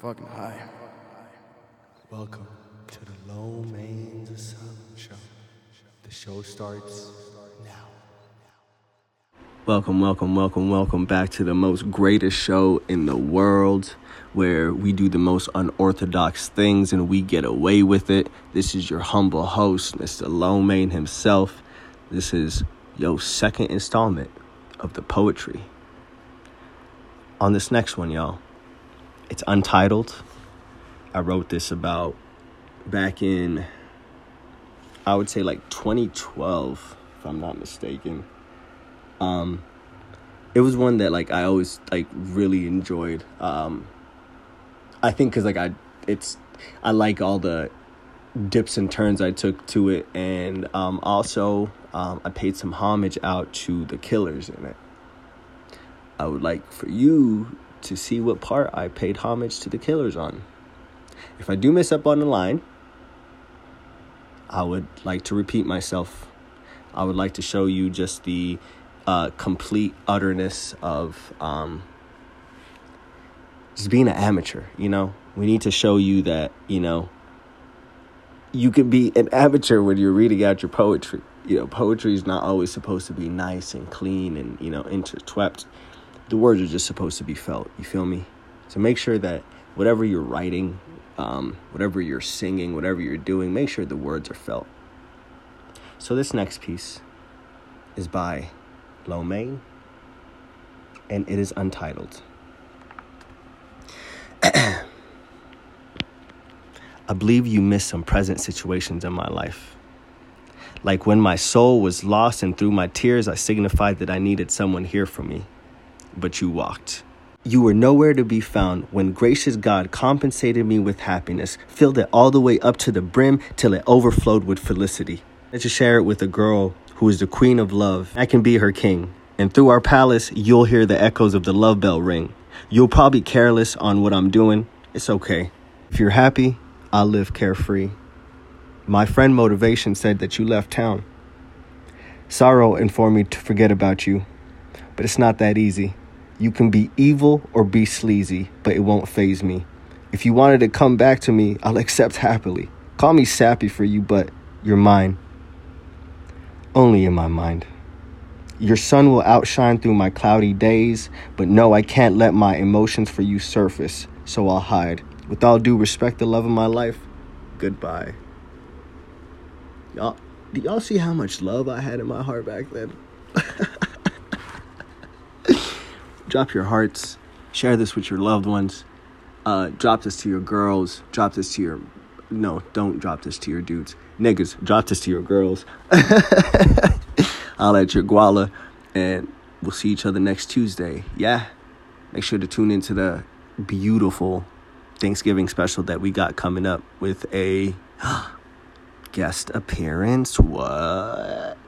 fucking high. Welcome to the Lomay the Sun Show. The show starts now. Welcome back to the most greatest show in the world, where we do the most unorthodox things and we get away with it. This is your humble host, Mr. Lomay himself. This is your second installment of the poetry. On this next one, y'all, it's untitled. I wrote this about back in, I would say, like 2012, if I'm not mistaken. It was one that I always really enjoyed. I think because I like all the dips and turns I took to it, and also I paid some homage out to the Killers in it. I would like for you to see what part I paid homage to the Killers on. If I do mess up on the line, I would like to repeat myself. I would like to show you just the complete utterness of just being an amateur, you know? We need to show you that, you know, you can be an amateur when you're reading out your poetry. You know, poetry is not always supposed to be nice and clean and, you know, intertwept. The words are just supposed to be felt, you feel me? So make sure that whatever you're writing, whatever you're singing, whatever you're doing, make sure the words are felt. So this next piece is by Lomay, and it is untitled. I believe you missed some present situations in my life. Like when my soul was lost and through my tears, I signified that I needed someone here for me. But you walked. You were nowhere to be found when gracious God compensated me with happiness, filled it all the way up to the brim till it overflowed with felicity. Let you share it with a girl who is the queen of love. I can be her king. And through our palace, you'll hear the echoes of the love bell ring. You'll probably careless on what I'm doing. It's okay. If you're happy, I'll live carefree. My friend Motivation said that you left town. Sorrow informed me to forget about you, but it's not that easy. You can be evil or be sleazy, but it won't faze me. If you wanted to come back to me, I'll accept happily. Call me sappy for you, but you're mine. Only in my mind. Your sun will outshine through my cloudy days, but no, I can't let my emotions for you surface, so I'll hide. With all due respect, the love of my life, goodbye. Y'all, do y'all see how much love I had in my heart back then? Drop your hearts, share this with your loved ones, drop this to your girls, drop this to your, no, don't drop this to your dudes, niggas, drop this to your girls, holla at your guala, and we'll see each other next Tuesday, yeah, make sure to tune into the beautiful Thanksgiving special that we got coming up with a guest appearance, what?